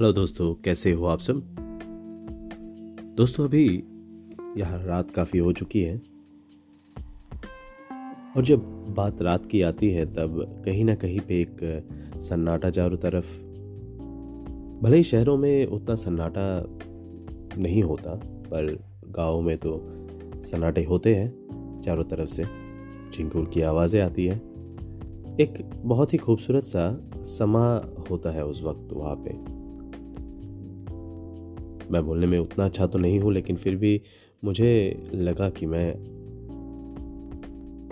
Hello दोस्तों, कैसे हो आप सब। दोस्तों अभी यहाँ रात काफ़ी हो चुकी है और जब बात रात की आती है तब कहीं ना कहीं पे एक सन्नाटा चारों तरफ। भले ही शहरों में उतना सन्नाटा नहीं होता पर गाँव में तो सन्नाटे होते हैं, चारों तरफ से झिंगुर की आवाज़ें आती हैं। एक बहुत ही खूबसूरत सा समा होता है उस वक्त वहाँ पे। मैं बोलने में उतना अच्छा तो नहीं हूँ लेकिन फिर भी मुझे लगा कि मैं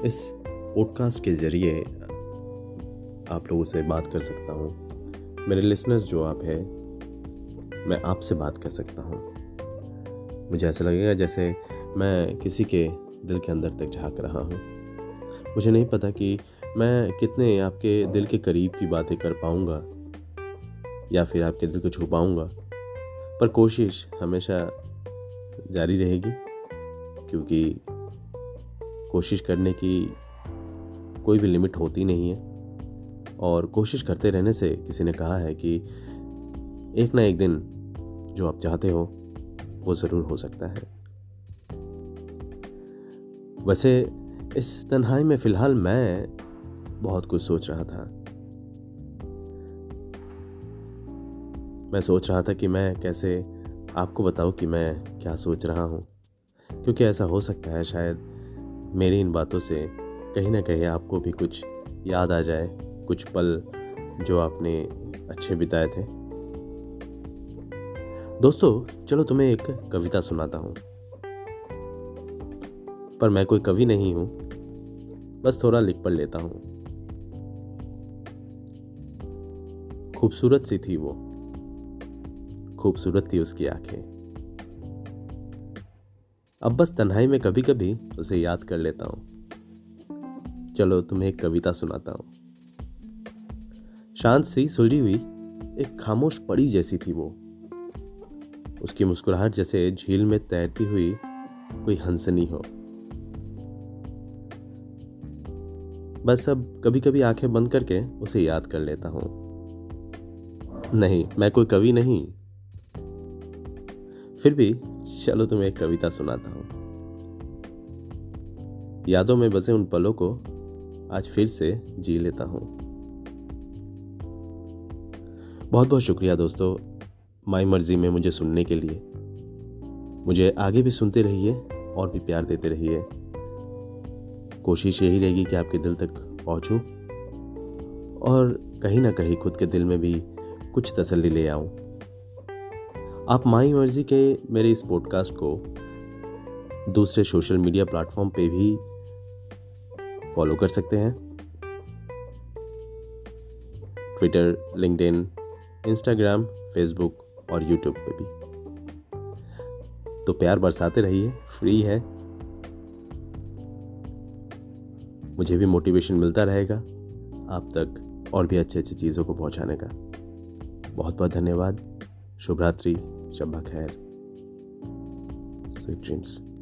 इस पॉडकास्ट के ज़रिए आप लोगों से बात कर सकता हूँ। मेरे लिसनर्स जो आप हैं, मैं आपसे बात कर सकता हूँ। मुझे ऐसा लगेगा जैसे मैं किसी के दिल के अंदर तक झाँक रहा हूँ। मुझे नहीं पता कि मैं कितने आपके दिल के करीब की बातें कर पाऊँगा या फिर आपके दिल को छू पाऊँगा, पर कोशिश हमेशा जारी रहेगी क्योंकि कोशिश करने की कोई भी लिमिट होती नहीं है। और कोशिश करते रहने से किसी ने कहा है कि एक ना एक दिन जो आप चाहते हो वो ज़रूर हो सकता है। वैसे इस तन्हाई में फ़िलहाल मैं बहुत कुछ सोच रहा था। मैं सोच रहा था कि मैं कैसे आपको बताऊं कि मैं क्या सोच रहा हूं, क्योंकि ऐसा हो सकता है शायद मेरी इन बातों से कहीं ना कहीं आपको भी कुछ याद आ जाए, कुछ पल जो आपने अच्छे बिताए थे। दोस्तों चलो तुम्हें एक कविता सुनाता हूं, पर मैं कोई कवि नहीं हूं, बस थोड़ा लिख पढ़ लेता हूं। खूबसूरत सी थी वो, खूबसूरत थी उसकी आंखें। अब बस तन्हाई में कभी कभी उसे याद कर लेता हूं। चलो तुम्हें एक कविता सुनाता हूं। शांत सी सुलझी हुई एक खामोश पड़ी जैसी थी वो, उसकी मुस्कुराहट जैसे झील में तैरती हुई कोई हंसनी हो। बस अब कभी कभी आंखें बंद करके उसे याद कर लेता हूं। नहीं, मैं कोई कवि नहीं, फिर भी चलो तुम्हें एक कविता सुनाता हूं। यादों में बसे उन पलों को आज फिर से जी लेता हूं। बहुत बहुत शुक्रिया दोस्तों माई मर्जी में मुझे सुनने के लिए। मुझे आगे भी सुनते रहिए और भी प्यार देते रहिए। कोशिश यही रहेगी कि आपके दिल तक पहुंचूं और कहीं ना कहीं खुद के दिल में भी कुछ तसल्ली ले आऊं। आप माई मर्जी के मेरे इस पॉडकास्ट को दूसरे सोशल मीडिया प्लेटफॉर्म पे भी फॉलो कर सकते हैं। ट्विटर, लिंक्डइन, इंस्टाग्राम, फेसबुक और यूट्यूब पे भी। तो प्यार बरसाते रहिए, फ्री है। मुझे भी मोटिवेशन मिलता रहेगा आप तक और भी अच्छे अच्छे चीज़ों को पहुंचाने का। बहुत बहुत धन्यवाद। शुभ रात्रि, शब्बा खैर, स्वीट ड्रीम्स।